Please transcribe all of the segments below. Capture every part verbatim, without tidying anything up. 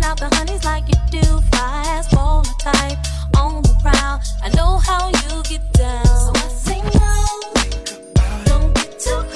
throwing out the honeys like you do. Fly ass bowler type on the prowl. I know how you get down. So I say no, don't get too close.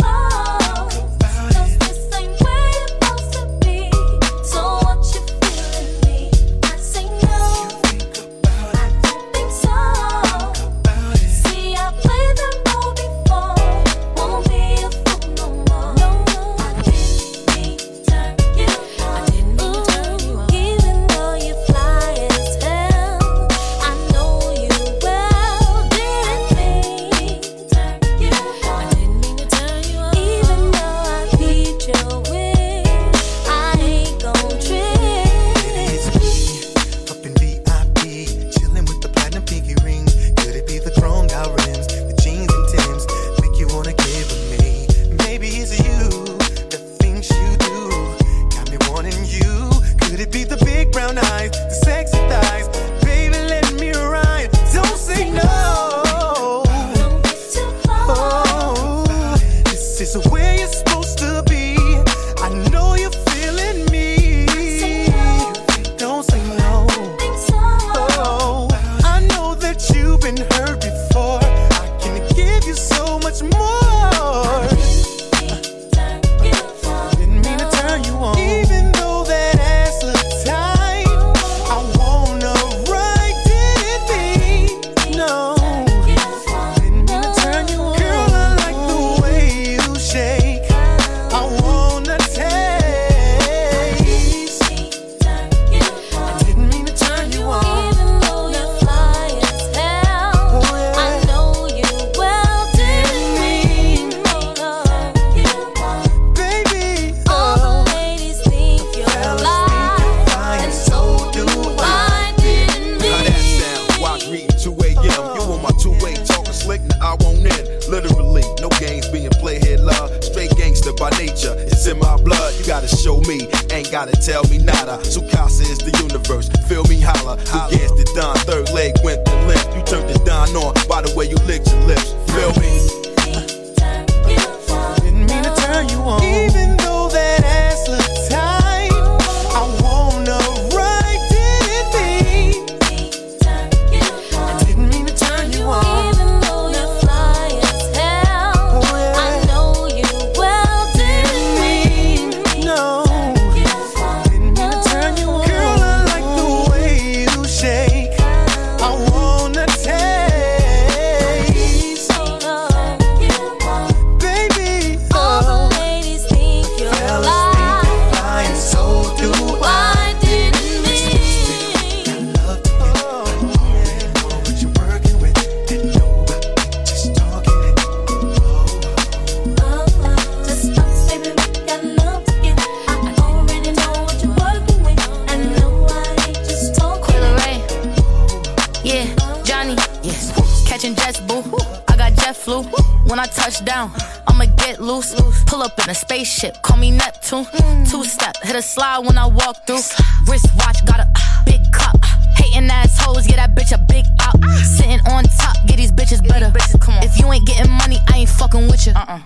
Spaceship, call me Neptune. Mm. Two-step, hit a slide when I walk through. Wristwatch, got a uh, big cup. Hating assholes, get yeah, that bitch a big out. Uh. Sitting on top, get these bitches better. These bitches, come on. If you ain't getting money, I ain't fucking with you. Uh-uh.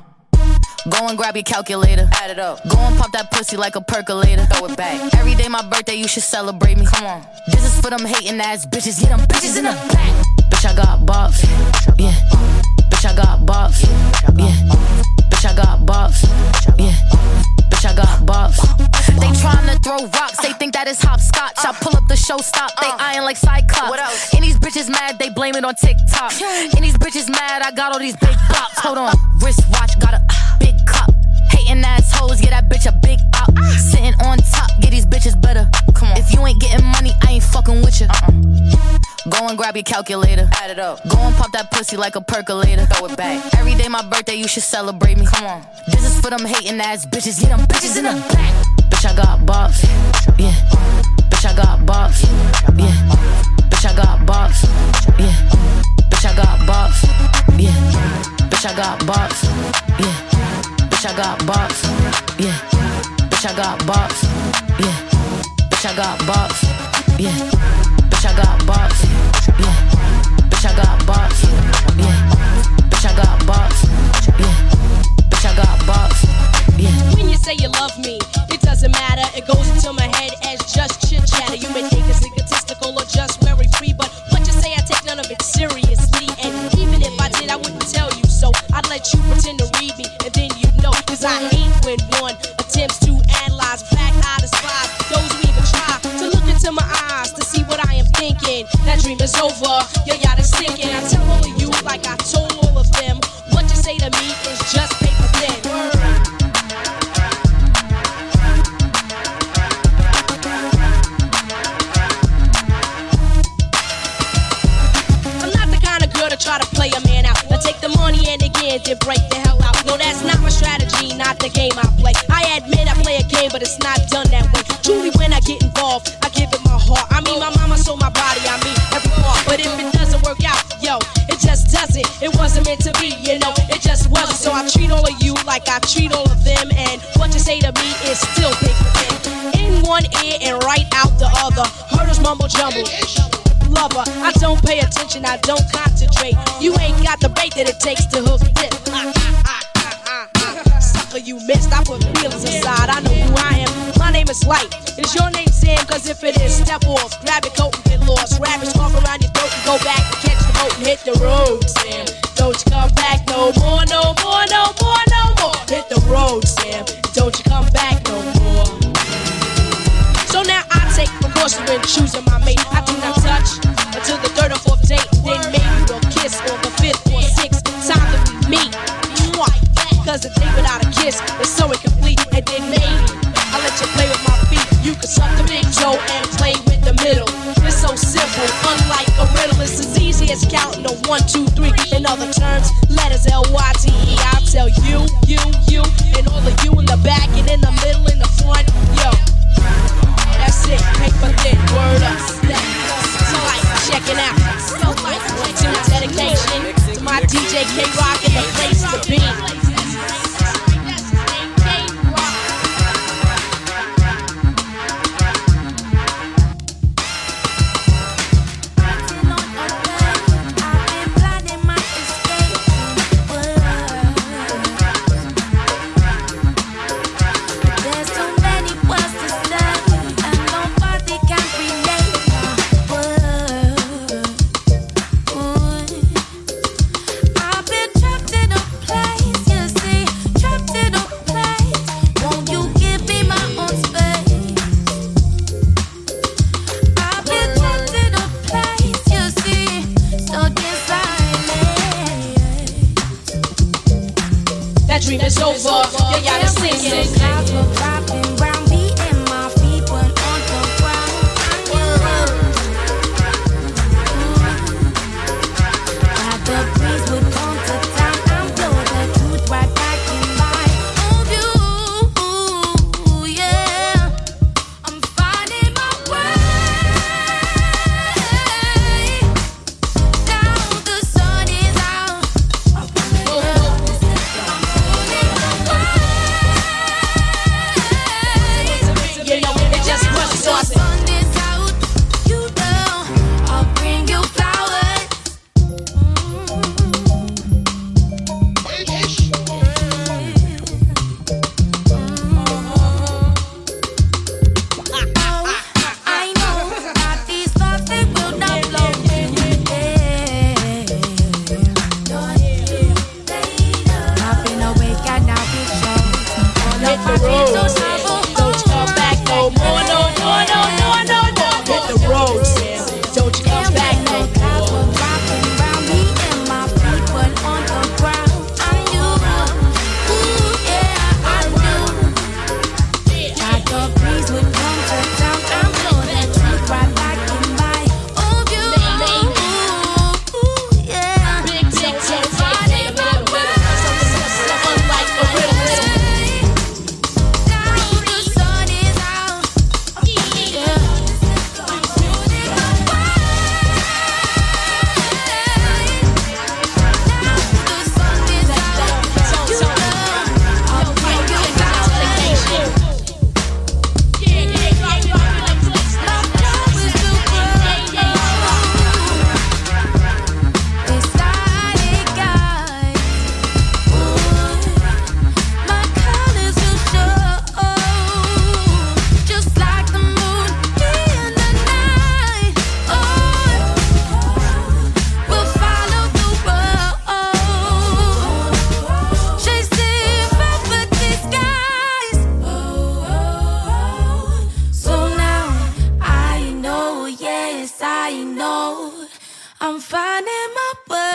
Go and grab your calculator. Add it up. Go and pop that pussy like a percolator. Throw it back. Every day my birthday, you should celebrate me. Come on. This is for them hating ass bitches. Get them bitches in the back. Bitch, I got bops. Yeah. Bitch, I got bops. Yeah. Bitch, I got bops. Yeah. Bitch, I got bops. They tryna throw rocks. They think that is hopscotch. I pull up the show, stop. They eyeing like Cyclops. And these bitches mad. They blame it on TikTok. And these bitches mad. I got all these big bops. Hold on. Wristwatch, got a big cup. Hating assholes. Yeah, that bitch a big out. Sitting on top. Get these bitches better. Come on. If you ain't getting money, I ain't fucking with you. Uh-uh. Go and grab your calculator. Add it up. Go and pop that pussy like a percolator. Throw it back. Every day my birthday, you should celebrate me. Come on. This is for them hating ass bitches. Get them bitches in the back. Bitch, I got bops. Yeah. Bitch, I got bops. Yeah. Bitch, I got bops. Yeah. Bitch, I got bops. Yeah. Bitch, I got bops. Yeah. Bitch, I got bops. Yeah. Bitch, I got bops. Yeah. Bitch, I got bops. Yeah. Bitch, I got bops, yeah. Bitch, I got bops, yeah. Bitch, I got bops, yeah. Bitch, I got bops, yeah. When you say you love me, it doesn't matter. It goes into my head as just chit-chat. is over, your yacht is sinking. I tell all of you like I told all of them, what you say to me is just paper thin. I'm not the kind of girl to try to play a man out. I take the money and again, then break the hell out. No, that's not my strategy, not the game I play. I admit I play a game, but it's not done that way. Truly when I get involved, I give it my heart. I mean my mama, so my body, I mean every part. But if it doesn't work out, yo, it just doesn't. It wasn't meant to be, you know, it just wasn't. So I treat all of you like I treat all of them, and what you say to me is still paper thin. In one ear and right out the other. Hurdles mumble jumble. Lover, I don't pay attention, I don't concentrate. You ain't got the bait that it takes to hook dip. Ah, ah, ah, ah, ah. Sucker, you missed, I put feelings aside, I know who I am. My name is Light, is your name Sam? Cause if it is, step off, grab your coat and get lost. Wrap your scarf around your throat and go back and catch the boat and hit the road, Sam. Don't you come back no more, no more, no more, no more. Hit the road, Sam, don't you come back no more. So now I take precaution when choosing my mate. I do not touch until the third or fourth date. Then maybe we'll kiss on the fifth or sixth time that we meet. Cause a day without a kiss is so incomplete. And then maybe I'll let you play with my feet. You can suck the big toe and play with the middle. It's so simple, unlike a riddle. It's as easy as counting a one, two, three. In other terms, letters L Y T E. I'll tell you, you, you, and all of you in the back and in the middle, in the front, yo. That's it, paper thin, word up, step. So like checking out, so like to my dedication, to my D J K-Rock and the place to be. I'm finding my way.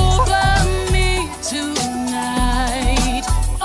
Over me tonight. Uh.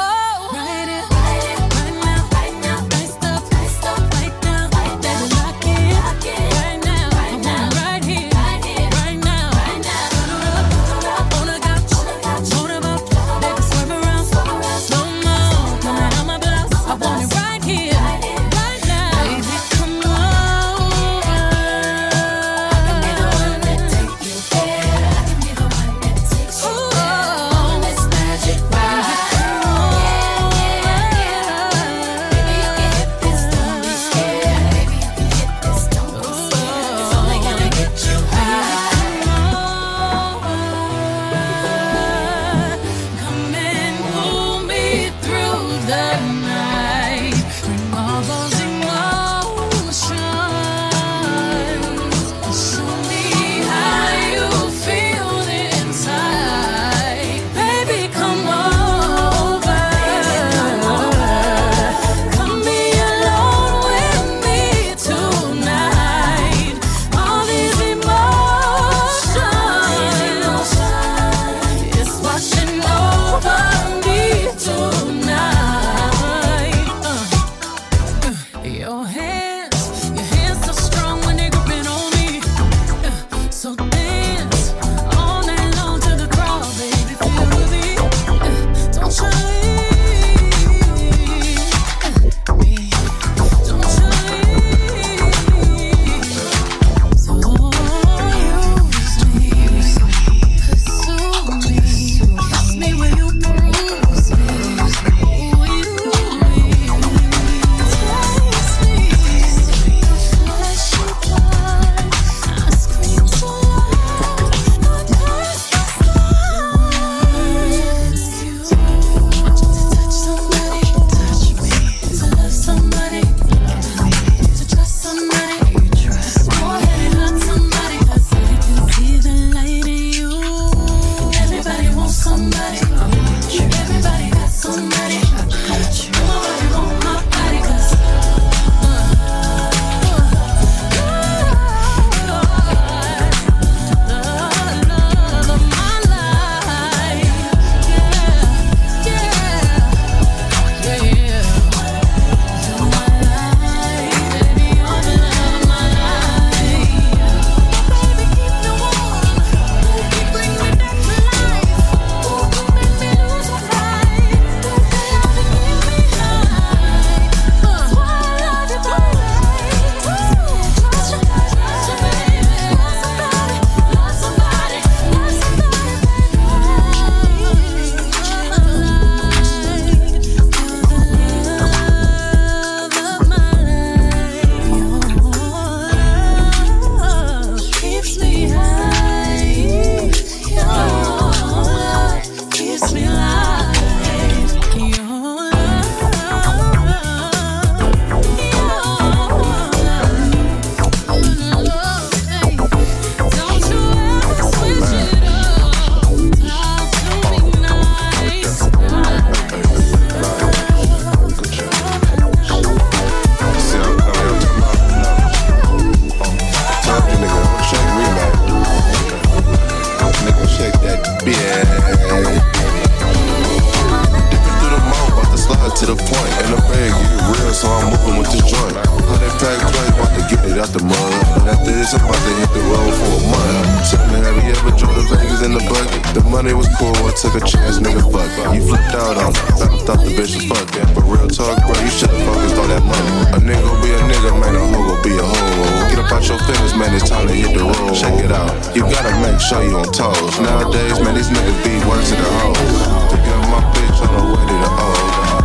Malcolm with this joint. Hundred pack play, about to get it out the mud. And after this, I'm about to hit the road for a month. Something that we ever drove to Vegas in the bucket. The money was cool, I took a chance, nigga, fuck. You flipped out on me, I thought the bitch was fucking. But real talk, bro, you should've focused on that money. A nigga be a nigga, man, a hoe be a hoe. Get up out your fingers, man, it's time to hit the road. Check it out, you gotta make sure you on toes. Nowadays, man, these niggas be worse than the hoes. Pick up my bitch on the way to the O.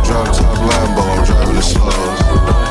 Drop top Lambo, I'm driving it slow.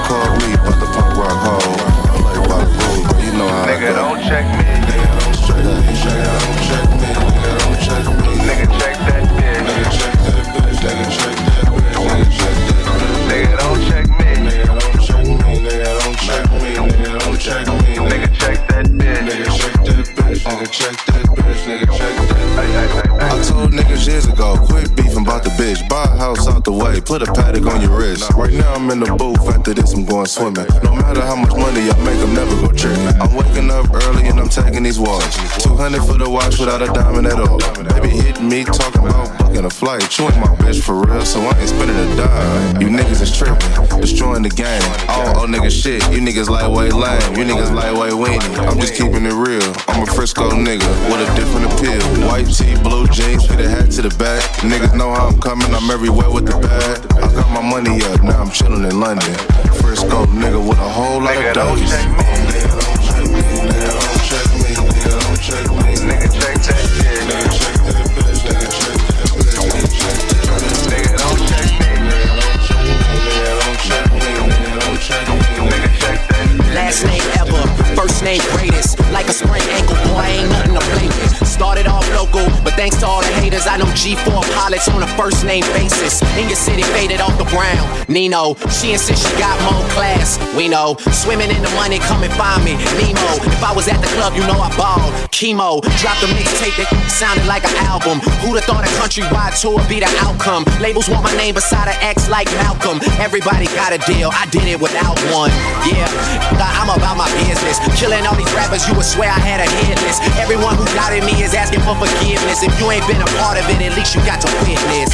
Call me, but the fuck rock hole. I'm like, why the road, but you know how I nigga, don't check me. Nigga, don't check me. Nigga, don't check me. Nigga, don't check me. Nigga, check that bitch. Nigga, check that bitch. Nigga, check that bitch. Nigga, check that bitch. Nigga, don't check me. Nigga, don't check me. Nigga, don't check me. Nigga, don't check me. Nigga, check that bitch. Nigga, check that bitch. Nigga, check that bitch. Nigga, check that bitch. I told niggas years ago, quit beefing about the bitch. Buy a house out the way, put a paddock on your wrist. Right now I'm in the booth, after this I'm going swimming. No matter how much money I make, I'm never gonna trick me. I'm waking up early and I'm taking these walks. Two hundred for the watch without a diamond at all. They be hitting me, talking about booking a flight. You ain't my bitch for real, so I ain't spending a dime. You niggas is tripping, destroying the game. All old niggas shit, you niggas lightweight lame. You niggas lightweight weenie, I'm just keeping it real. I'm a Frisco nigga, with a different appeal. White tee, blue jeans, fit a hat to the back. Niggas know how I'm coming, I'm everywhere with the bag. I got my money up, now I'm chilling in London. Frisco nigga with a whole lot of dough. Nigga, don't check me, nigga, don't check me, nigga, don't check me. Nigga, check that bitch. Nigga, check that bitch, nigga, check that bitch. Nigga, don't check me, nigga, don't check me, nigga, don't check me, nigga, don't check me. Nigga, check that bitch. Last name ever, first name greatest. Like a sprained ankle, boy, I ain't nothing to play with. Started off local, but thanks to all the haters, I know G four pilots on a first name basis. In your city, faded off the ground. Nino, she insists she got more class. We know, swimming in the money, come and find me. Nemo, if I was at the club, you know I balled. Chemo, dropped a mixtape that sounded like an album. Who'da thought a countrywide tour be the outcome? Labels want my name beside an X like Malcolm. Everybody got a deal, I did it without one. Yeah, I'm about my business. Killing all these rappers, you would swear I had a hit list. Everyone who doubted me is asking for forgiveness. If you ain't been a part of it, at least you got to witness.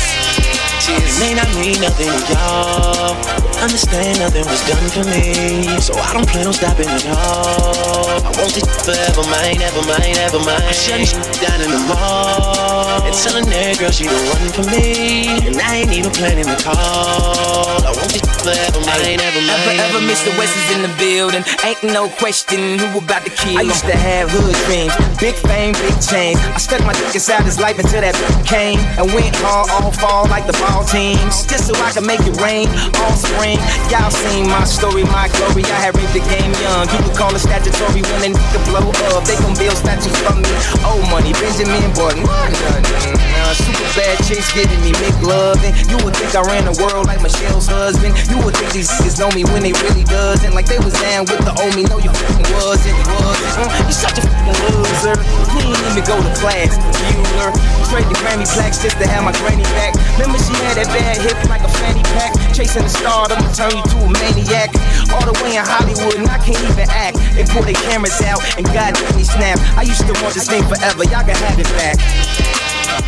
Cheers. It may not mean nothing to y'all. Understand nothing was done for me, so I don't plan on stopping at all. I won't this forever, mine, ever mine, ever mine. I'm shutting shit down in the mall and telling that girl she the one for me, and I ain't even planning the call. I won't this forever, mine, ever mine. Ever, ever, ever Mister West is in the building. Ain't no question who about to kill. I used to have hood dreams, big fame, big change. I stuck my dick inside his life until that came and went all, all fall like the ball teams, just so I could make it rain all spring. Y'all seen my story, my glory. I had raped the game young. You could call it statutory when a nigga blow up. They gon' build statues for me. Old money, Benjamin Button. Uh, super bad chicks giving me big love. And you would think I ran the world like Michelle's husband. You would think these niggas know me when they really doesn't. Like they was down with the old me. No, you fucking wasn't. wasn't. Uh, you such a fucking loser. You didn't even go to class. Bueller. Straight to Grammy plaques just to have my granny back. Remember she had that bad hip like a fanny pack. Chasing the stardom. I'ma turn you to a maniac. All the way in Hollywood and I can't even act. They pull their cameras out and God damn me snap. I used to want this thing forever, y'all can have it back.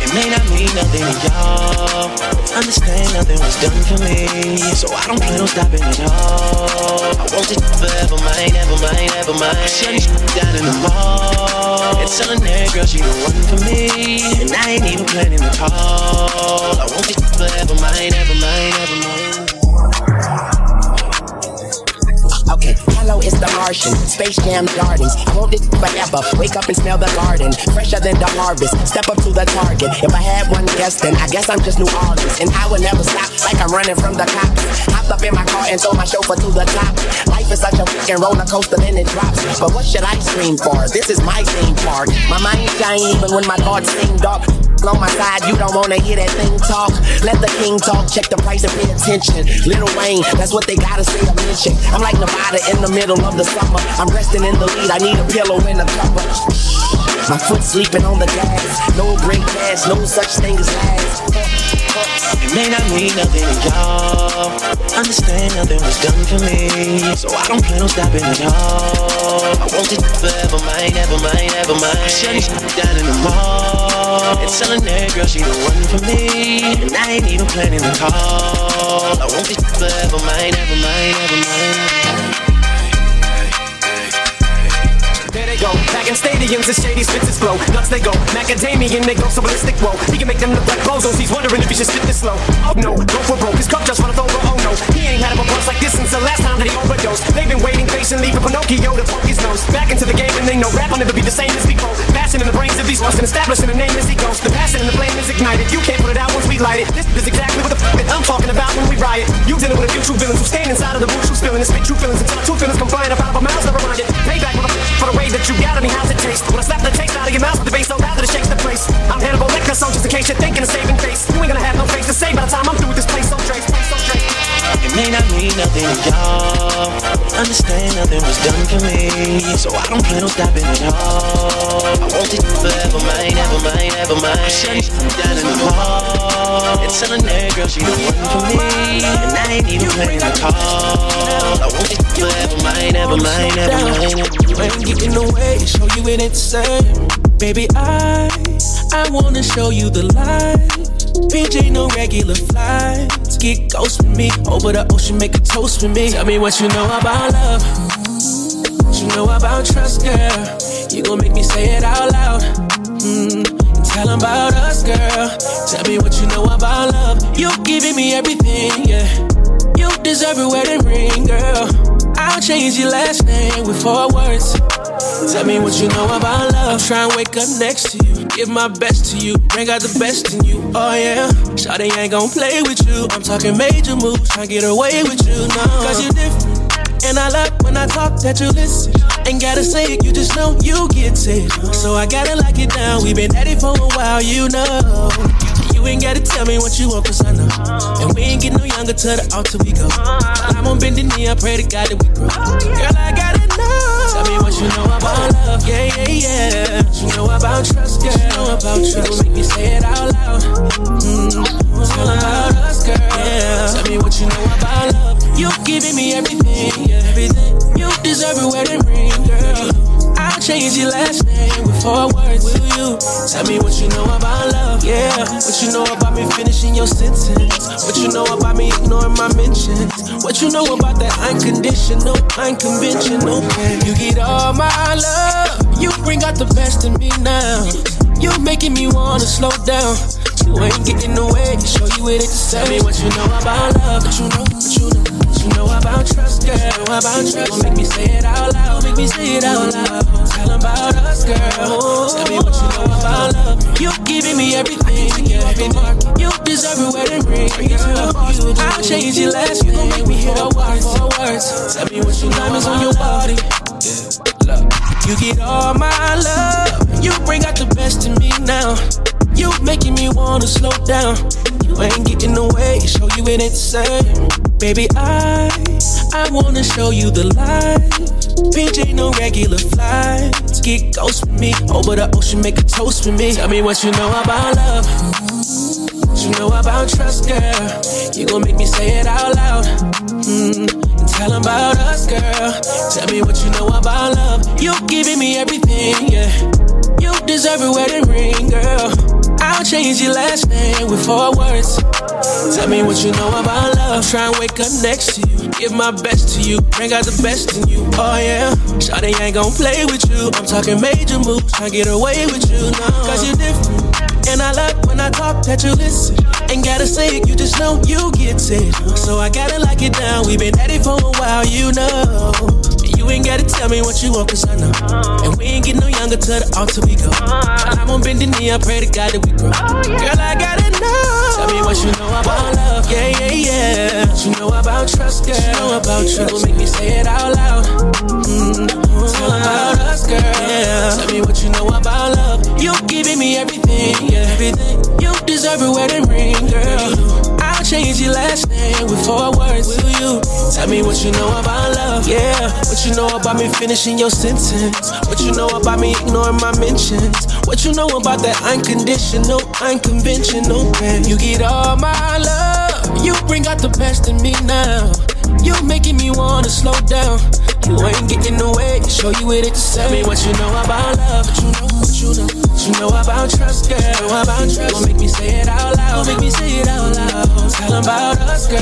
It may not mean nothing to y'all. Understand nothing was done for me, so I don't plan on stopping at all. I want this forever, mine, ever mine, ever mine. Shutting down in the mall and telling that girl she the one for me, and I ain't even planning the call. I want this forever, mine, ever mine, ever mine. Okay, hello, it's the Martian, Space Jam Gardens. I want it forever, wake up and smell the garden. Fresher than the harvest, step up to the target. If I had one guess, then I guess I'm just New Orleans. And I will never stop, like I'm running from the cops. Hopped up in my car and told my chauffeur to the top. Life is such a freaking roller coaster, then it drops. But what should I scream for? This is my theme park. My mind shine even when my thoughts seem dark. On my side, you don't wanna hear that thing talk. Let the king talk, check the price and pay attention. Lil Wayne, that's what they gotta say to mention. I'm like Nevada in the middle of the summer. I'm resting in the lead, I need a pillow and a cover. My foot sleeping on the gas. No break gas, no such thing as last. It may not mean nothing to y'all. Understand nothing was done for me, so I don't plan on stopping at all. I want this forever, mine, ever mine, ever mine. Shutting down in the mall and telling that girl she the one for me, and I ain't even planning the call. I won't be forever mine, ever mine, ever mine. There they go, back in stadiums, the shady spits his flow. Nuts they go, macadamian, they go so ballistic, whoa. He can make them look like bozos, he's wondering if he should spit this slow. Oh no, go for broke, his cup just runneth over, oh no. He ain't had a punch like this since the last time that he overdosed. They've been waiting patiently for Pinocchio to poke his nose. Back into the game and they know rap will never be the same as before. Passion in the brains of these lost and establishing a name as he goes. The passion in the flame is ignited, you can't put it out once we light it. This is exactly what the fuck that I'm talking about when we riot. You dealing with a few true villains who stand inside of the roots, who's spilling and spit true feelings until two feelings come flying up out of our mouths, never mind it. Payback with a for the way that you got me, how's it taste? When I slap the taste out of your mouth with the bass so loud that it shakes the place. I'm Hannibal Lecter, so just in case you're thinking of saving face. You ain't gonna have no face to say by the time I'm through with this place, so straight, so straight. It may not mean nothing to y'all, understand nothing was done for me, so I don't plan on stopping at all. I want it forever mine, ever mine, ever mine. I shut down in the hall and tell a nerd girl she was waiting for me, and I ain't even playing the call. I want it forever mine, ever mine, ever mine. When you get in the way, show you it ain't the same. Baby, I, I wanna show you the light. P J, no regular flights. Get ghost with me, over the ocean, make a toast with me. Tell me what you know about love, what you know about trust, girl. You gon' make me say it out loud. Mm-hmm. And tell 'em about us, girl. Tell me what you know about love. You giving me everything, yeah. You deserve a wedding ring, girl. I'll change your last name with four words. Tell me what you know about love. Try and wake up next to you. Give my best to you. Bring out the best in you. Oh yeah. Shawty ain't gon' play with you. I'm talking major moves. Try and get away with you. No. Cause you're different. And I love when I talk that you listen. Ain't gotta say it. You just know you get it. So I gotta lock it down. We've been at it for a while. You know. You ain't gotta tell me what you want, cause I know. And we ain't get no younger till the altar we go. I'm on bending knee, I pray to God that we grow. Girl, I gotta know. Tell me what you know about love, yeah, yeah, yeah. What you know about trust, girl. What you know about trust, make me say it out loud. Mm-hmm. Tell about us, girl, yeah. Tell me what you know about love. You giving me everything, yeah, everything. You deserve a wedding ring, girl. I'll change your last name with four words. Will you tell me what you know about love? Yeah, what you know about me finishing your sentence? What you know about me ignoring my mentions? What you know about that unconditional, unconventional? You get all my love. You bring out the best in me now. You making me wanna slow down. You ain't getting away. Show you it ain't the same. Tell me what you know about love. What you know? What you know? You know about trust, girl. You know about trust. Don't make me say it out loud. Make me say it out loud. Tell 'em about us, girl. Tell me what you know about love. You giving me everything, yeah. You deserve a wedding ring, girl. I'll change your last name. You gon' make me hit all words. Tell me what you know is on your body. You get all my love. You bring out the best in me now. You making me wanna slow down. You ain't getting away. Show you it ain't the same. Baby, I, I wanna show you the light. P J, no regular flights. Get ghost with me, over the ocean, make a toast with me. Tell me what you know about love, what you know about trust, girl. You gon' make me say it out loud. Mm-hmm. And tell 'em about us, girl. Tell me what you know about love. You giving me everything, yeah. You deserve a wedding ring, girl. I'll change your last name with four words. Tell me what you know about love. Try and wake up next to you. Give my best to you. Bring out the best in you. Oh yeah. Shawty ain't gon' play with you. I'm talking major moves. Try and get away with you. No. Cause you're different. And I love when I talk that you listen. Ain't gotta say it. You just know you get it. So I gotta lock it down. We've been at it for a while. You know. You ain't gotta tell me what you want, cause I know. And we ain't get no younger till the altar we go. I'm on bending knee, I pray to God that we grow. Girl, I gotta know. Tell me what you know about love, yeah, yeah, yeah. What you know about trust, girl. What you know about trust, will make me say it out loud. Mm-hmm. Tell 'em about us, girl, yeah. Tell me what you know about love. You giving me everything, yeah, everything. You deserve a wedding ring, girl. I'll change your last name with four words. Will you tell me what you know about love? Yeah, what you know about me finishing your sentence? What you know about me ignoring my mentions? What you know about that unconditional, unconventional? Man, you get all my love. You bring out the best in me now. You making me wanna slow down. You ain't getting away, show you what it's to say. Tell me what you know about love, what you know, what you know, what you know about trust, girl. Know about trust. Don't make me say it out loud, make me say it out loud. Tell them about us, girl.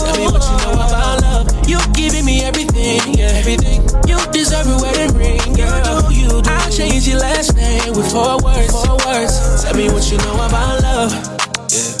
Tell me what you know about love. You giving me everything, yeah, everything. You deserve a wedding ring, girl. You do, you do. I'll change your last name with four words, four words. Tell me what you know about love, yeah.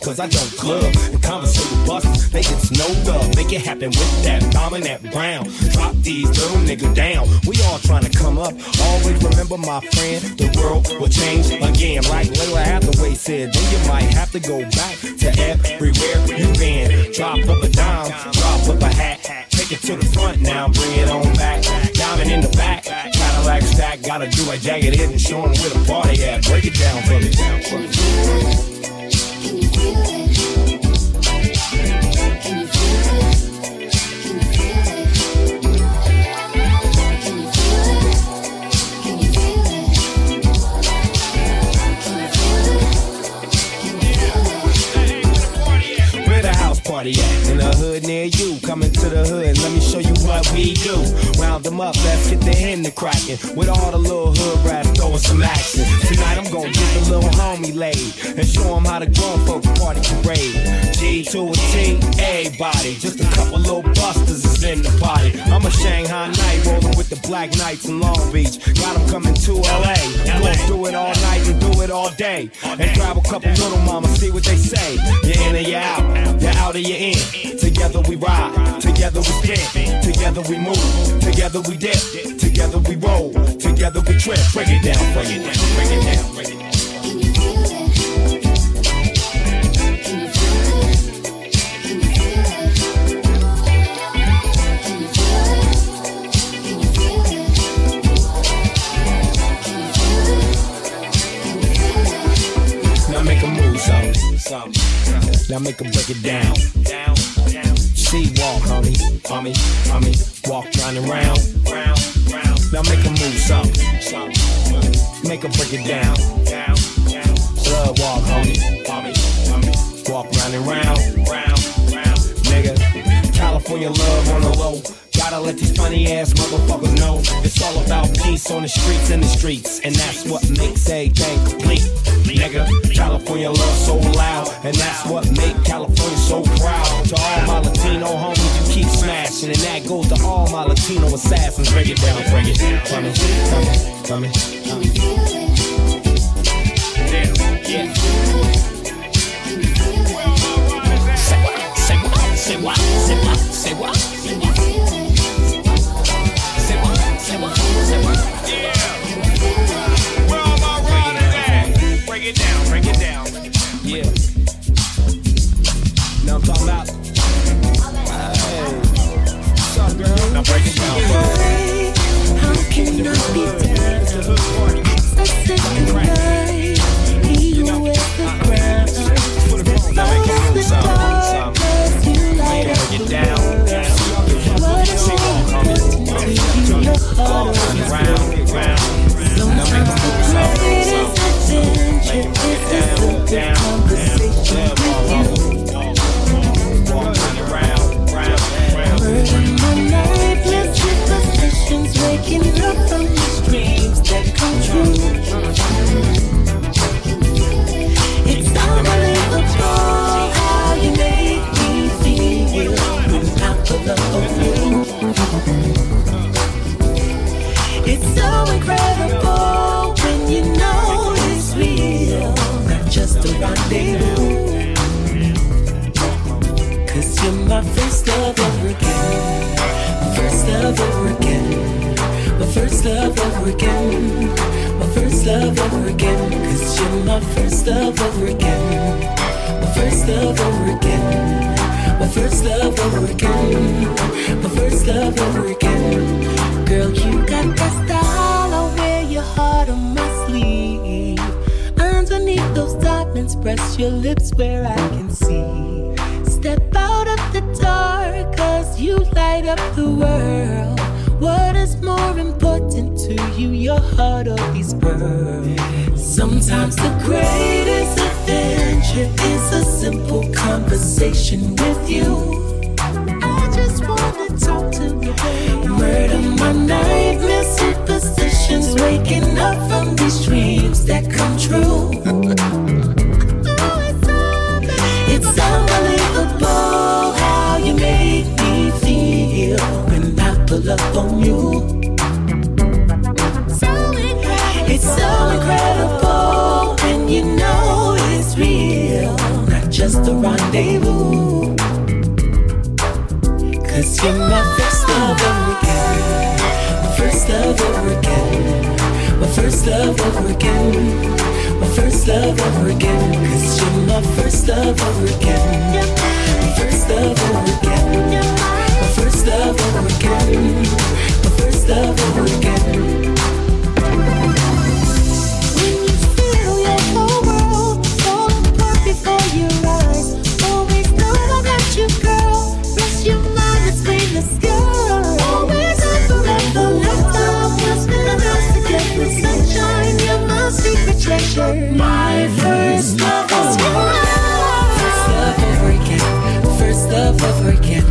Cause I don't club and conversate with busters. They get snowed up, make it happen with that dominant brown. Drop these little niggas down. We all trying to come up. Always remember, my friend, the world will change again. Like Layla Hathaway said, then you might have to go back to everywhere you been. Drop up a dime, drop up a hat. Take it to the front now, bring it on back. Diamond in the back, Cadillac stack. Gotta do a jagged edge and show them where the party at. Break it down for me. Can you feel it? Can you feel it? Can you feel it? you coming to the hood. Let me show you what we do. Round them up, let's get the end to cracking. With all the little hood rats throwing some action. Tonight I'm gonna get the little homie laid and show him how the grown folks party parade. G to a T, everybody. Just a couple little busters is in the party. I'm a Shanghai night rolling with the Black Knights in Long Beach. Got them coming to L A. We'll do it all night and do it all day. And grab a couple little mamas, see what they say. You're in or you're out, you're out or you're in. Together we ride, together we spin, together we move, together we dip, together we roll, together we trip. Break it down, break it down, break it down, break it down. Now make 'em break it down. She walk, homie, homie, homie, walk round and round. Now make 'em move something. Make 'em break it down. Blood walk, homie, homie, homie, walk round and round. Nigga, California love on the low. Gotta let these funny ass motherfuckers know it's all about peace on the streets and the streets, and that's what makes everything complete. Nigga, California love so loud, and that's what make California so proud. To all my Latino homies, you keep smashing, and that goes to all my Latino assassins. Break it down, break it down. Come in, come in, come in. Can you feel it? Now, yeah. Can you feel it? Say what? Say what? Say what? Say what? Say what? Say what? Can you feel it? Say what? Say what? Say what? Yeah. Break it down, break it down. Yeah. Now I'm talking about. Hey. What's up, girl? Now break it down. How can I be down? It's a hood party. So sick and right. You know, with the ground. Put it on. Now make it move some. Break it down. What is it? Take off, homie. All around, round. Now make it move some. This is a good conversation with you. Walking around, round, round. Burning my life, let's hit the sessions. Waking up from these dreams that come true. It's unbelievable how you make me feel without the love of you. It's so incredible when you know real, not just a rendezvous. Cause you're my first love ever again. My first love ever again. My first love ever again. My first love ever again. Cause you're my first love ever again. My first love ever again. My first love ever again. My first love ever again. Girl, you got that style. I'll wear your heart on my sleeve. Underneath those diamonds, press your lips where I can see. Step out of the dark, cause you light up the world. What is more important to you, your heart or these pearls? Sometimes the greatest adventure is a simple conversation with you. I just wanna talk to you, baby. Murder my nightmare superstitions, waking up from these dreams that come true. It's unbelievable how you make me feel when I pull up on you. It's so incredible when you know it's real, not just a rendezvous. Cause you're my first love ever again. My first love ever again. My first love ever again. My first love ever again. Cause you're my first love ever again. My first love ever again. My first love ever again. My first love ever again. When you feel your whole world fall apart before your eyes, always know I got you, girl. Rest your mind between the skies. Sunshine, you're my secret treasure. My first love, oh, my first love ever again. First love ever again.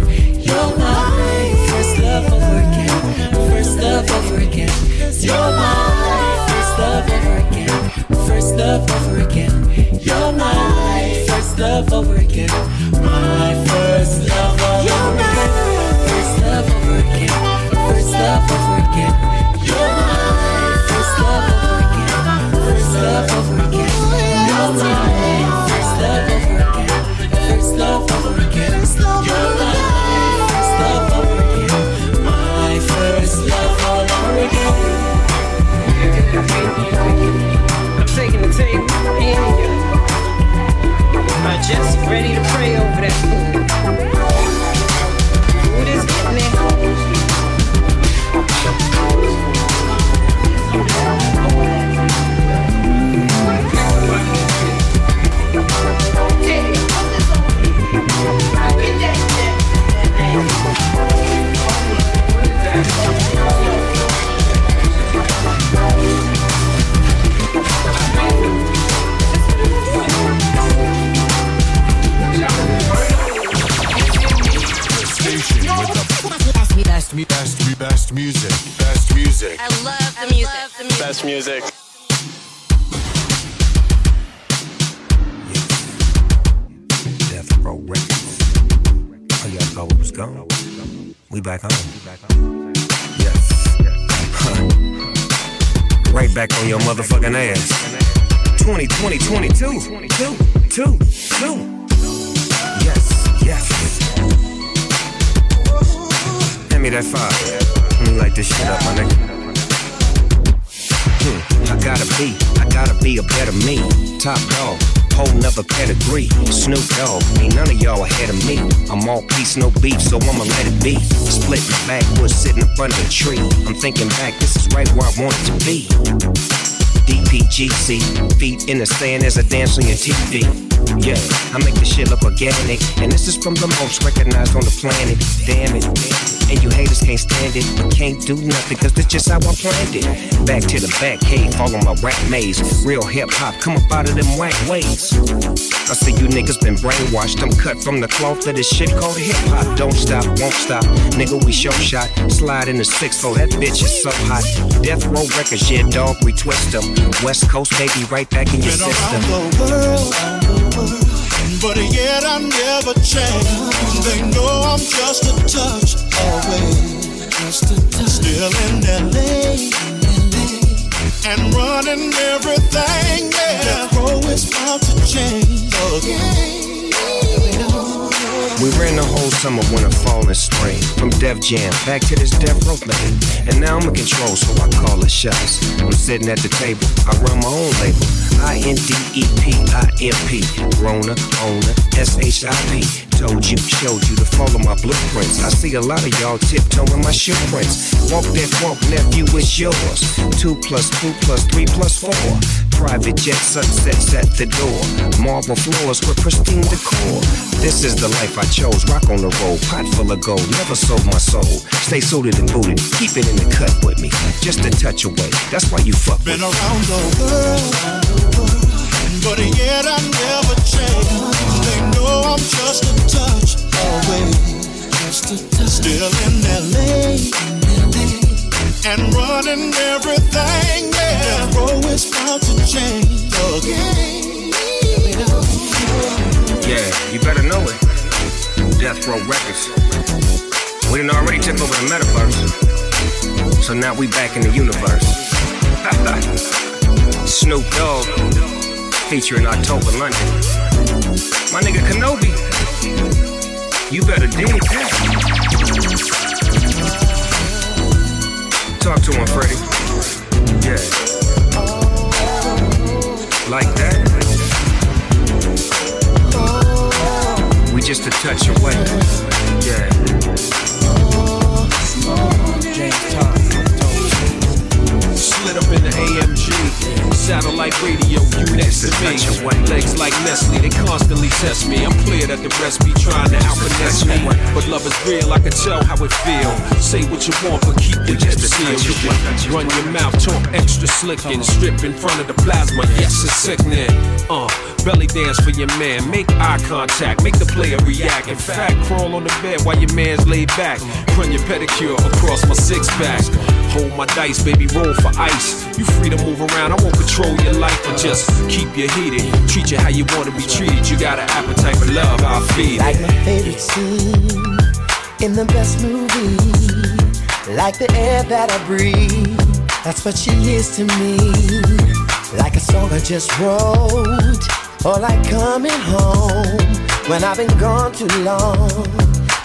just ready to pray over that food. Food is getting there. Best, best, best music, best music. I love the music. I love the music. Best music. Yes. Death Row Records. Oh, y'all thought it was gone. We back home. Yes. Huh. Right back on your motherfucking ass. twenty, twenty, twenty-two, two, two, two. Yes, yes. Give me that five. Let me light this shit up, my nigga. Hmm. I gotta be, I gotta be a better me. Top dog, whole nother pedigree. Snoop Dogg, ain't none of y'all ahead of me. I'm all peace, no beef, so I'ma let it be. Split my backwards, sitting in front of a tree. I'm thinking back, this is right where I want it to be. D P G C, feet in the sand as I dance on your T V. Yeah, I make this shit look organic. And this is from the most recognized on the planet. Damn it. And you haters can't stand it. But can't do nothing, cause that's just how I planned it. Back to the back cave, follow my rap maze. Real hip-hop, come up out of them whack ways. I see you niggas been brainwashed. I'm cut from the cloth of this shit called hip-hop. Don't stop, won't stop. Nigga, we show shot. Slide in the six, oh, that bitch is so hot. Death Row Records, yeah, dog, retwist them. West Coast, baby, right back in your system. But yet I never change. They know I'm just a touch away. Just a touch. Still in L A, and running everything. Yeah, road is bound to change again. We ran the whole summer, winter, fall, and spring. From Def Jam back to this Death Row thing, and now I'm in control, so I call the shots. I'm sitting at the table, I run my own label. I N D E P I M P, Rona, owner, S H I P. Told you, showed you to follow my blueprints. I see a lot of y'all tiptoeing my shoe prints. Walk that walk, nephew, it's yours. Two plus two plus three plus four. Private jet sunsets at the door. Marble floors with pristine decor. This is the life I chose. Rock on the road, pot full of gold. Never sold my soul. Stay suited and booted. Keep it in the cut with me. Just a touch away. That's why you fuck with me. Been around the world. But yet I never change. They know I'm just a touch away. Just a touch. Still in L A, and running everything. Yeah, the road is bound to change again. Yeah, you better know it. Death Row Records. We done already took over the metaverse, so now we back in the universe. Snoop Dogg, featuring October London. My nigga Kenobi, you better deal with that. Talk to him, Freddie. Yeah. Like that? We just a touch away. Yeah. James Todd. Slid up in the A M G, satellite radio, you next to me. Legs like Nestle, they constantly test me. I'm clear that the rest be trying to out-finesse me. But love is real, I can tell how it feel. Say what you want, but keep your lips sealed. Run your mouth, talk extra slick and strip in front of the plasma, yes, it's sickening. Uh, belly dance for your man, make eye contact, make the player react. In fact, crawl on the bed while your man's laid back. Run your pedicure across my six-pack. Hold my dice, baby, roll for ice. You free to move around, I won't control your life. But just keep you heated, treat you how you want to be treated. You got an appetite for love, I'll feed it. Like my favorite scene in the best movie. Like the air that I breathe, that's what she is to me. Like a song I just wrote, or like coming home when I've been gone too long.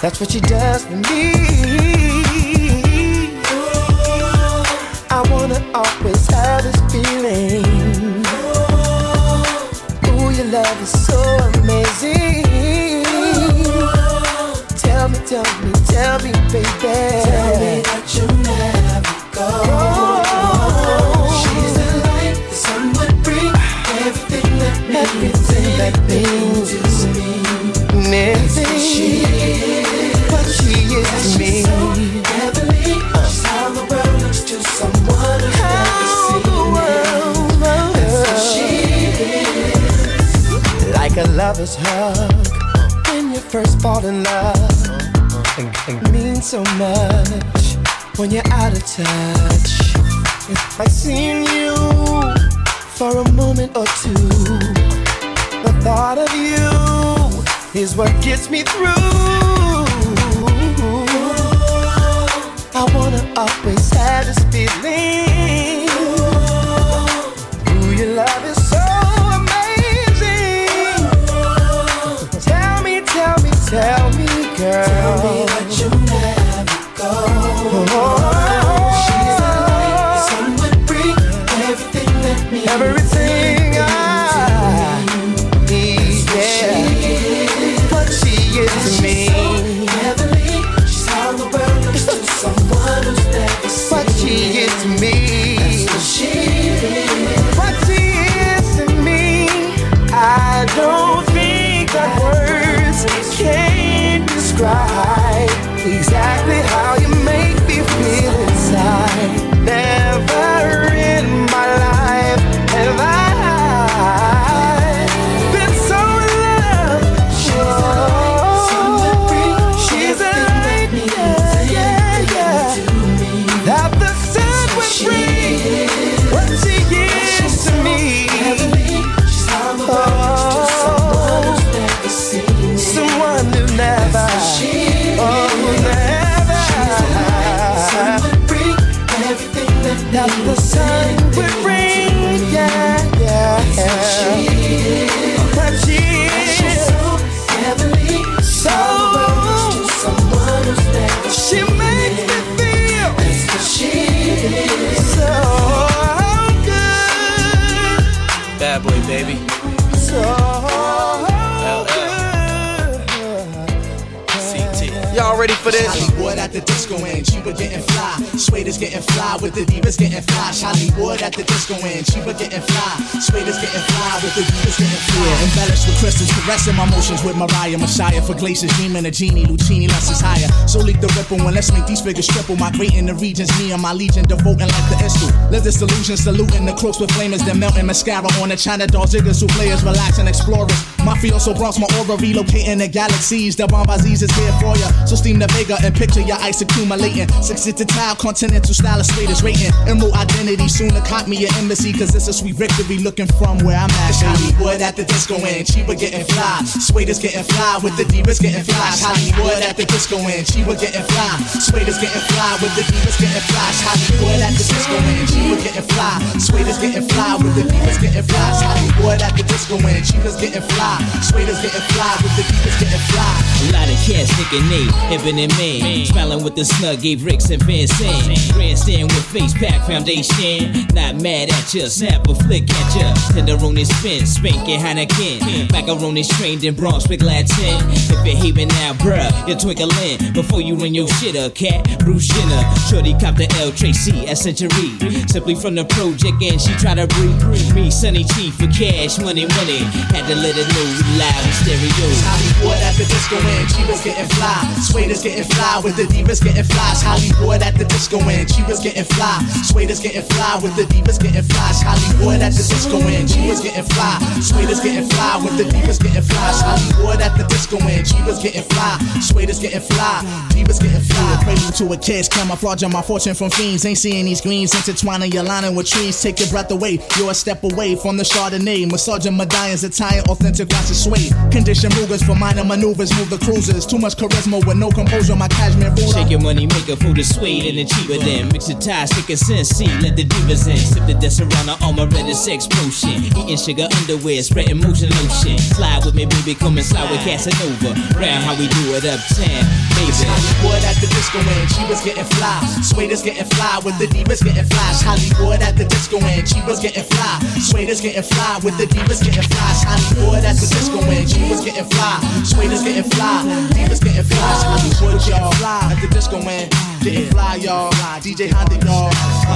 That's what she does for me. I wanna always have this feeling. Ooh, your love is so amazing. Tell me, tell me, baby. Tell me that you'll never go. Oh, she's the light that someone brings. Everything that means, that means to me. Nothing. She is what she is to me. She's so heavenly. She's how the world looks to someone who's never seen it. That's what she is. Like a lover's hug when you first fall in love. It means so much when you're out of touch. It's like seeing you for a moment or two. The thought of you is what gets me through. I wanna always have this feeling. Ooh, your love is so amazing. Tell me, tell me, tell me, girl. Tell me that you'll never go. Oh, she's the light the sun would bring. Everything that means. Everything I need. Yeah. What she is to me. She's so heavenly. She's how the world looks to someone who's never seen. What she is to me. That's what she is. What she is to me. I don't think that words can describe exactly how you make me feel inside. Never in my life have I been so in love. Oh, she's a light, she's a light, yeah, yeah, yeah. That the sun would bring. What she is to me. Oh, someone who never. That the sun would bring, yeah, yeah. But she is, she's so heavenly, so someone who's never seen. She makes me feel so good. Bad boy, baby. So good. C T. Y'all ready for this? At the disco end, she was getting fly. Sueda's getting fly with the divas getting fly. Charlie Wood at the disco end, she was getting fly. Sueda's getting fly with the divas getting fly. Yeah, embellished with crystals, caressing my motions with Mariah, Messiah for Glaciers, Demon, a genie, Lucini, less is higher. So leak the ripple and let's make these figures triple. Migrate in the regions, me and my legion, devoting like the Estel. Live this illusion, saluting the crooks with flamers, then melting mascara on the China dolls, ziggers who players, relaxing explorers. Mafioso Bronx, my aura, relocating the galaxies. The bomb Aziz is here for ya, so steam the Vega and picture your ice accumulating. Six to tile, continental style of status rating. Emerald identity, soon to cop me an embassy, cause it's a sweet victory looking from where I'm at. Hollywood at the disco end, she was getting fly. Sueda's getting fly with the divas getting fly. Hollywood at the disco end, she was getting fly. Sueda's getting fly with the divas getting fly. Hollywood at the disco end, she was getting fly. Sueda's getting fly with the divas getting fly. Hollywood at the disco end, she was getting fly. Sueda's getting fly with the divas getting fly. A lot of cats thinking they, Evan and me. Smiling with the snug, gave Ricks and Vincent. Grandstand with face pack foundation. Not mad at ya, snap a flick at ya. Tenderoni spin, spanking Heineken. Macaroni strained in Bronx with Latin. If you're heaving now, bruh, you're twinkling. Before you run your shit up, cat, Bruce Jenner. Shorty cop the L, Tracy, at Century. Simply from the project and she try to breathe. Me, Sonny Chief for cash, money, money. Had to let it know, loud and stereo. Hollywood at the disco end, she was getting fly. Sueda's getting fly with the divas getting flies. Hollywood at the disco end, she was getting fly. Sueda's getting fly with the divas getting flies. Hollywood at the disco end, she was getting fly. Sueda's getting fly with the divas getting flies. Hollywood at the disco end, she was getting fly. Sueda's getting fly, divas getting fly. Crazy to a kiss, camouflaging my fortune from fiends. Ain't seeing these greens, intertwining your lining with trees. Take your breath away, you're a step away from the Chardonnay. Massaging medallions, attire authentic, watch the sway. Condition Rugers for minor maneuvers, move the cruisers. Too much charisma with no composure, my shake your money, make a food of suede and achiever them. Mix the ties, stick a sense, let the divas in. Sip the Desirana, all my red sex potion. Eating sugar underwear, spreading motion lotion. Slide with me, baby, come inside with Casanova. Round how we do it uptown, baby. Hollywood at the disco disco end, she was getting fly. Sueda's getting fly with the divas getting fly. Hollywood at the disco end, she was getting fly. Sueda's getting fly with the divas getting fly. Hollywood at the disco end, she was getting fly. Sueda's getting fly, divas getting fly. Hollywood y'all fly at the disco end, getting fly y'all. D J Honda y'all. Uh.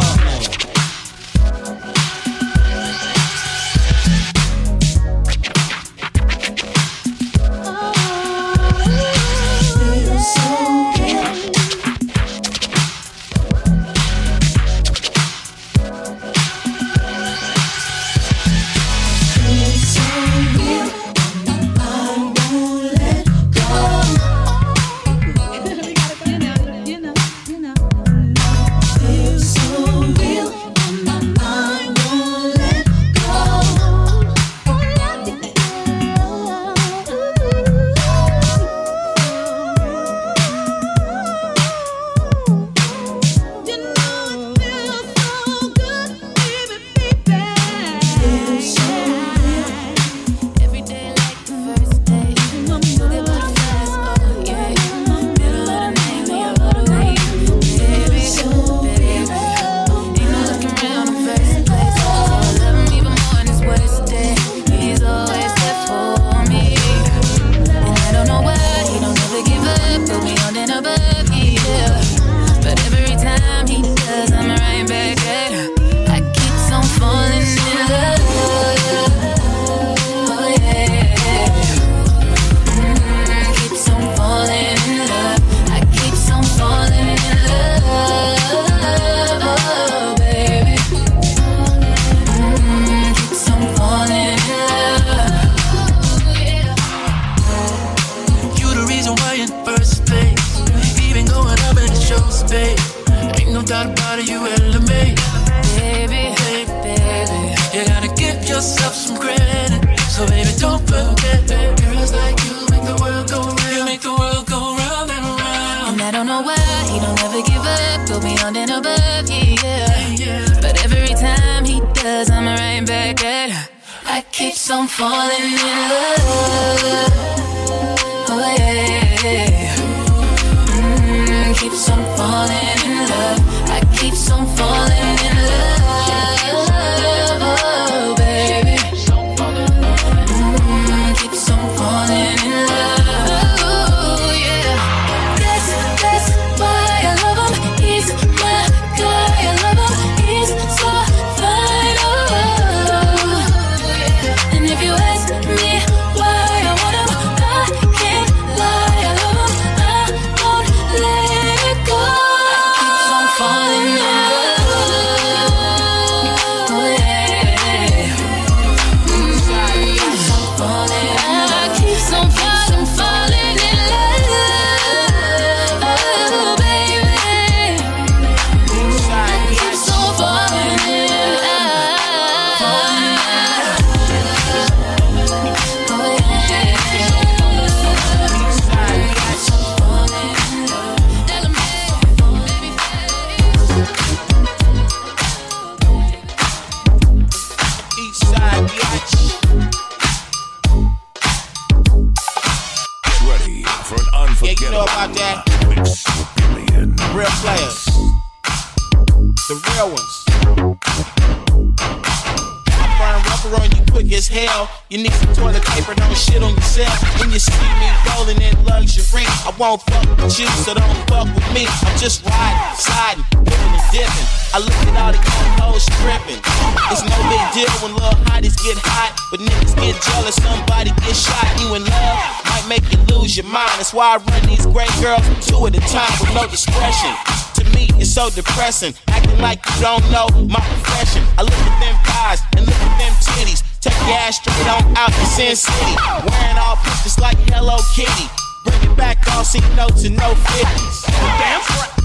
That's why I run these great girls two at a time with no discretion. To me, it's so depressing, acting like you don't know my profession. I look at them thighs and look at them titties. Take your ass straight on out to Sin City, wearing all pictures like Hello Kitty. Bring it back, all see notes and no fifties. Damn, brat,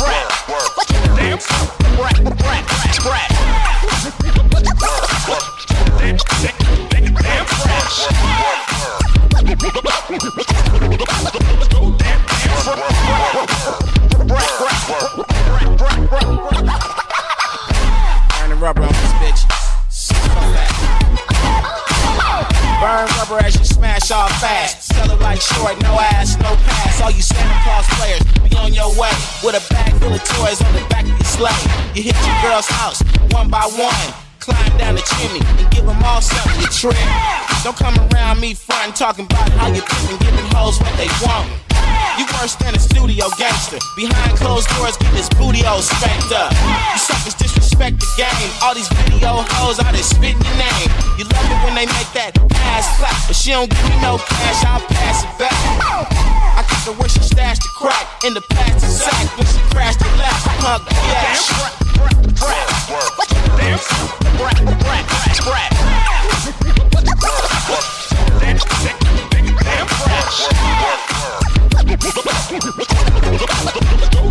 brat, brat, damn, brat, brat, brat, brat. Rubber on these bitches. So burn rubber as you smash all fast. Sell it like short, no ass, no pass. All you Santa Claus players, be on your with a bag full of toys on the back of your sleigh. You hit your girl's house one by one, climb down the chimney and give them all something to trip. Don't come around me frontin' talking about how you feelin', giving hoes what they want. You worse than a studio gangster. Behind closed doors, get this booty all spanked up. You suckers disrespect the game. All these video hoes out there spitting your name. You love it when they make that ass clap, but she don't give me no cash, I'll pass it back. I got to wish she stashed the crack in the plastic sack when she crashed the lap. Hug the ass. What the damn? What the damn? What the damn? What the damn? Go damn, go damn, go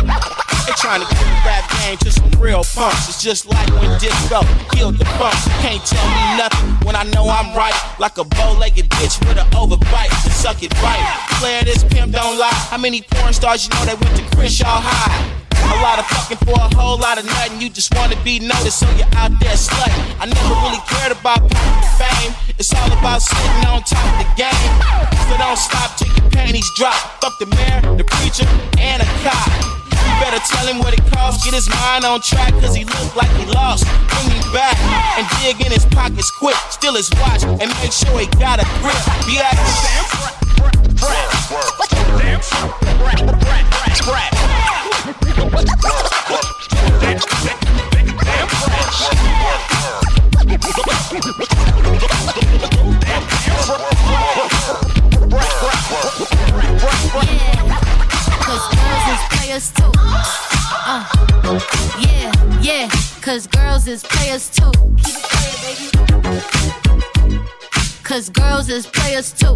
damn. They're trying to give the rap game to some real punks. It's just like when Disco killed the punks. You can't tell me nothing when I know I'm right. Like a bow-legged bitch with an overbite. To suck it right. Player this pimp don't lie. How many porn stars you know that went to Crenshaw High? A lot of fucking for a whole lot of nothing. You just wanna be noticed, so you're out there slutting. I never really cared about fame. It's all about sitting on top of the game. So don't stop till your panties drop. Fuck the mayor, the preacher, and a cop. You better tell him what it costs. Get his mind on track, cause he looked like he lost. Bring him back and dig in his pockets quick. Steal his watch and make sure he got a grip. Be acting damn crap, damn crap, damn what the players too. Uh, yeah, yeah, cause girls is players too. Keep it playing, baby. Cause girls is players too.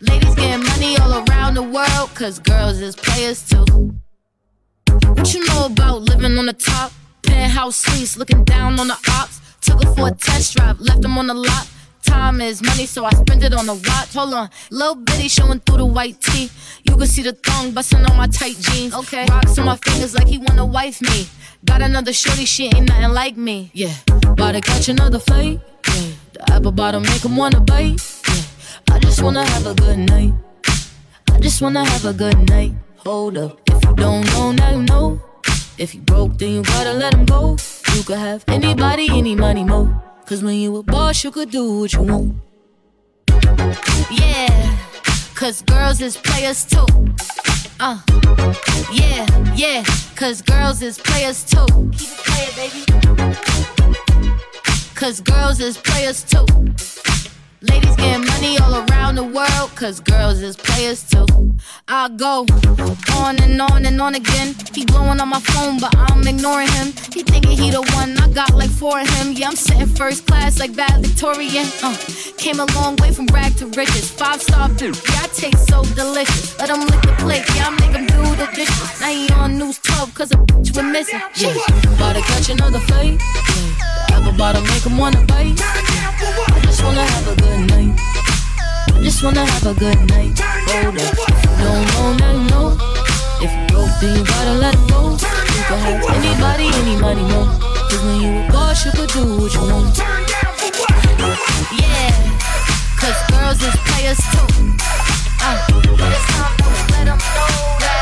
Ladies getting money all around the world, cause girls is players too. What you know about living on the top? Penthouse suites, looking down on the ops. Took her for a test drive, left them on the lot. Time is money, so I spend it on the watch. Hold on, little bitty showing through the white tee. You can see the thong busting on my tight jeans. Okay, rocks on my fingers like he wanna wife me. Got another shorty, she ain't nothing like me. Yeah, about to catch another fight. Yeah. The apple bottom make him wanna bite. Yeah. I just wanna have a good night. I just wanna have a good night. Hold up, if you don't know, now you know. If you broke, then you gotta let him go. You could have anybody, any money, mo. Cause when you a boss, you could do what you want. Yeah, cause girls is players too. Uh, yeah, yeah, cause girls is players too. Keep it playing, baby. Cause girls is players too. Ladies getting money all around the world, cause girls is players too. I go on and on and on again. He blowing on my phone, but I'm ignoring him. He thinking he the one, I got like four of him. Yeah, I'm sitting first class like bad Victorian. Uh, came a long way from rag to riches. Five star food, yeah, I taste so delicious. Let him lick the plate, yeah, I make him do the dishes. Now he on news twelve, cause a bitch we're missing. Yeah. About to catch another fight. Apple bottom make him wanna bite. I just wanna have a good night. I just wanna have a good night. Hold up, don't know, now know. If you broke, then you gotta let it go. You can have anybody, anybody more. Cause when you a boss, you could do what you want. Yeah, cause girls is players too. Uh,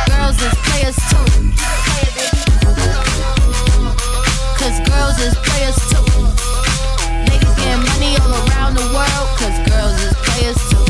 girls is players too. Cause girls is players too. Money all around the world, cause girls is players too.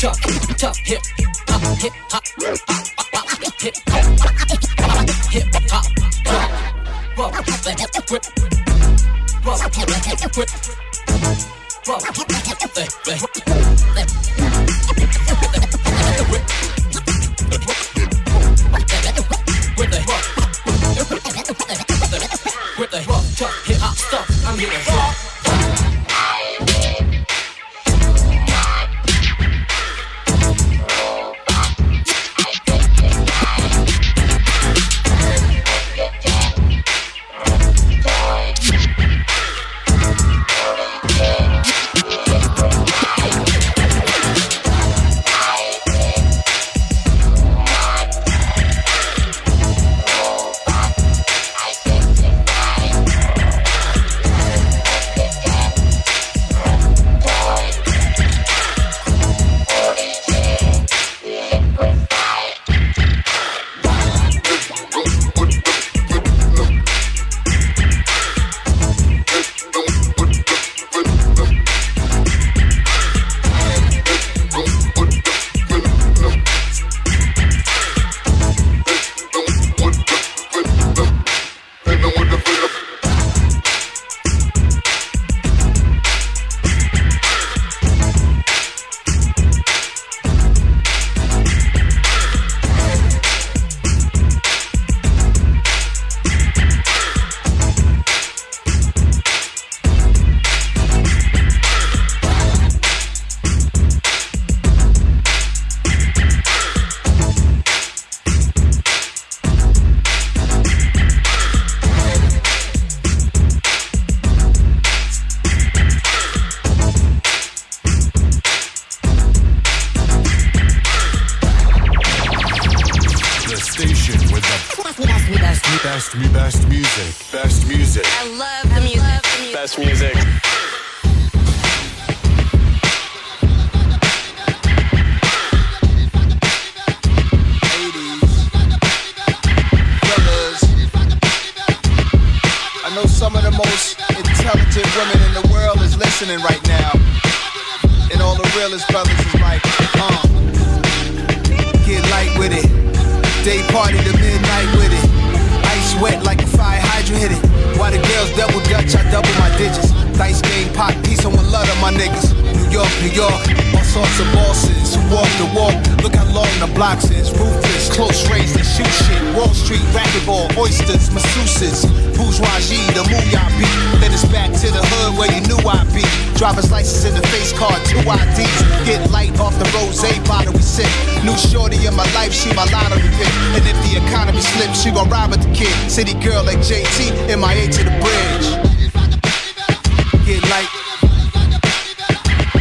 Tuck, tuck, hip, hop, hip, hop, hip, hop, rock, rock, grip, rock, grip, rock, grip, grip, rock, tuck, hip, hop, stuff. I'm getting rock. City girl like J T, M I A to the bridge. Get light,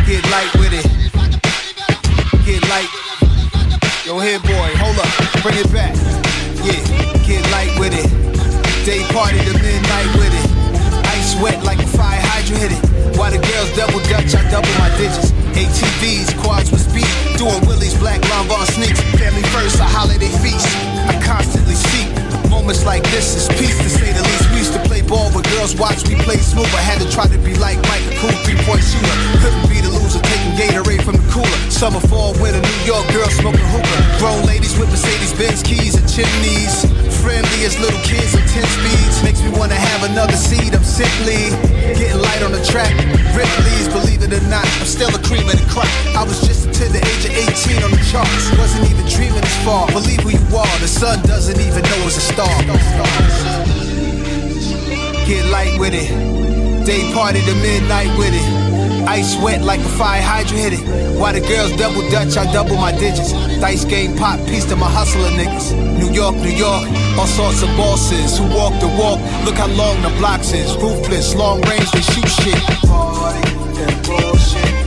get light with it, get light. Yo, here boy, hold up, bring it back. Yeah, get light with it. Day party to midnight with it. Ice wet like a fire hydrant hit it. While the girls double dutch, I double my digits. A T Vs, quads with speed, doing willies, black Lanvin sneaks. Family first, a holiday feast. I constantly seek moments like this is peace, to say the least. We used to play ball with girls, watch we play smooth. I had to try to be like Mike, a cool three-point shooter. Couldn't be the loser, taking Gatorade from the cooler. Summer, fall, winter, New York girls smoking hookah. Grown ladies with Mercedes-Benz keys and chimneys. Friendly as little kids at ten speeds. Makes me wanna have another seed, I'm simply getting light on the track. Ripley's, believe it or not, I'm still a cream of the crop. I was just until the age of eighteen on the charts. Wasn't even dreaming this far, believe who you are. The sun doesn't even know it's a star. Get light with it. Day party to midnight with it. Ice wet like a fire hydrant hit it. While the girls double dutch, I double my digits. Dice game pop, piece to my hustler niggas. New York, New York, all sorts of bosses who walk the walk. Look how long the blocks is. Ruthless, long range, they shoot shit. Party and bullshit.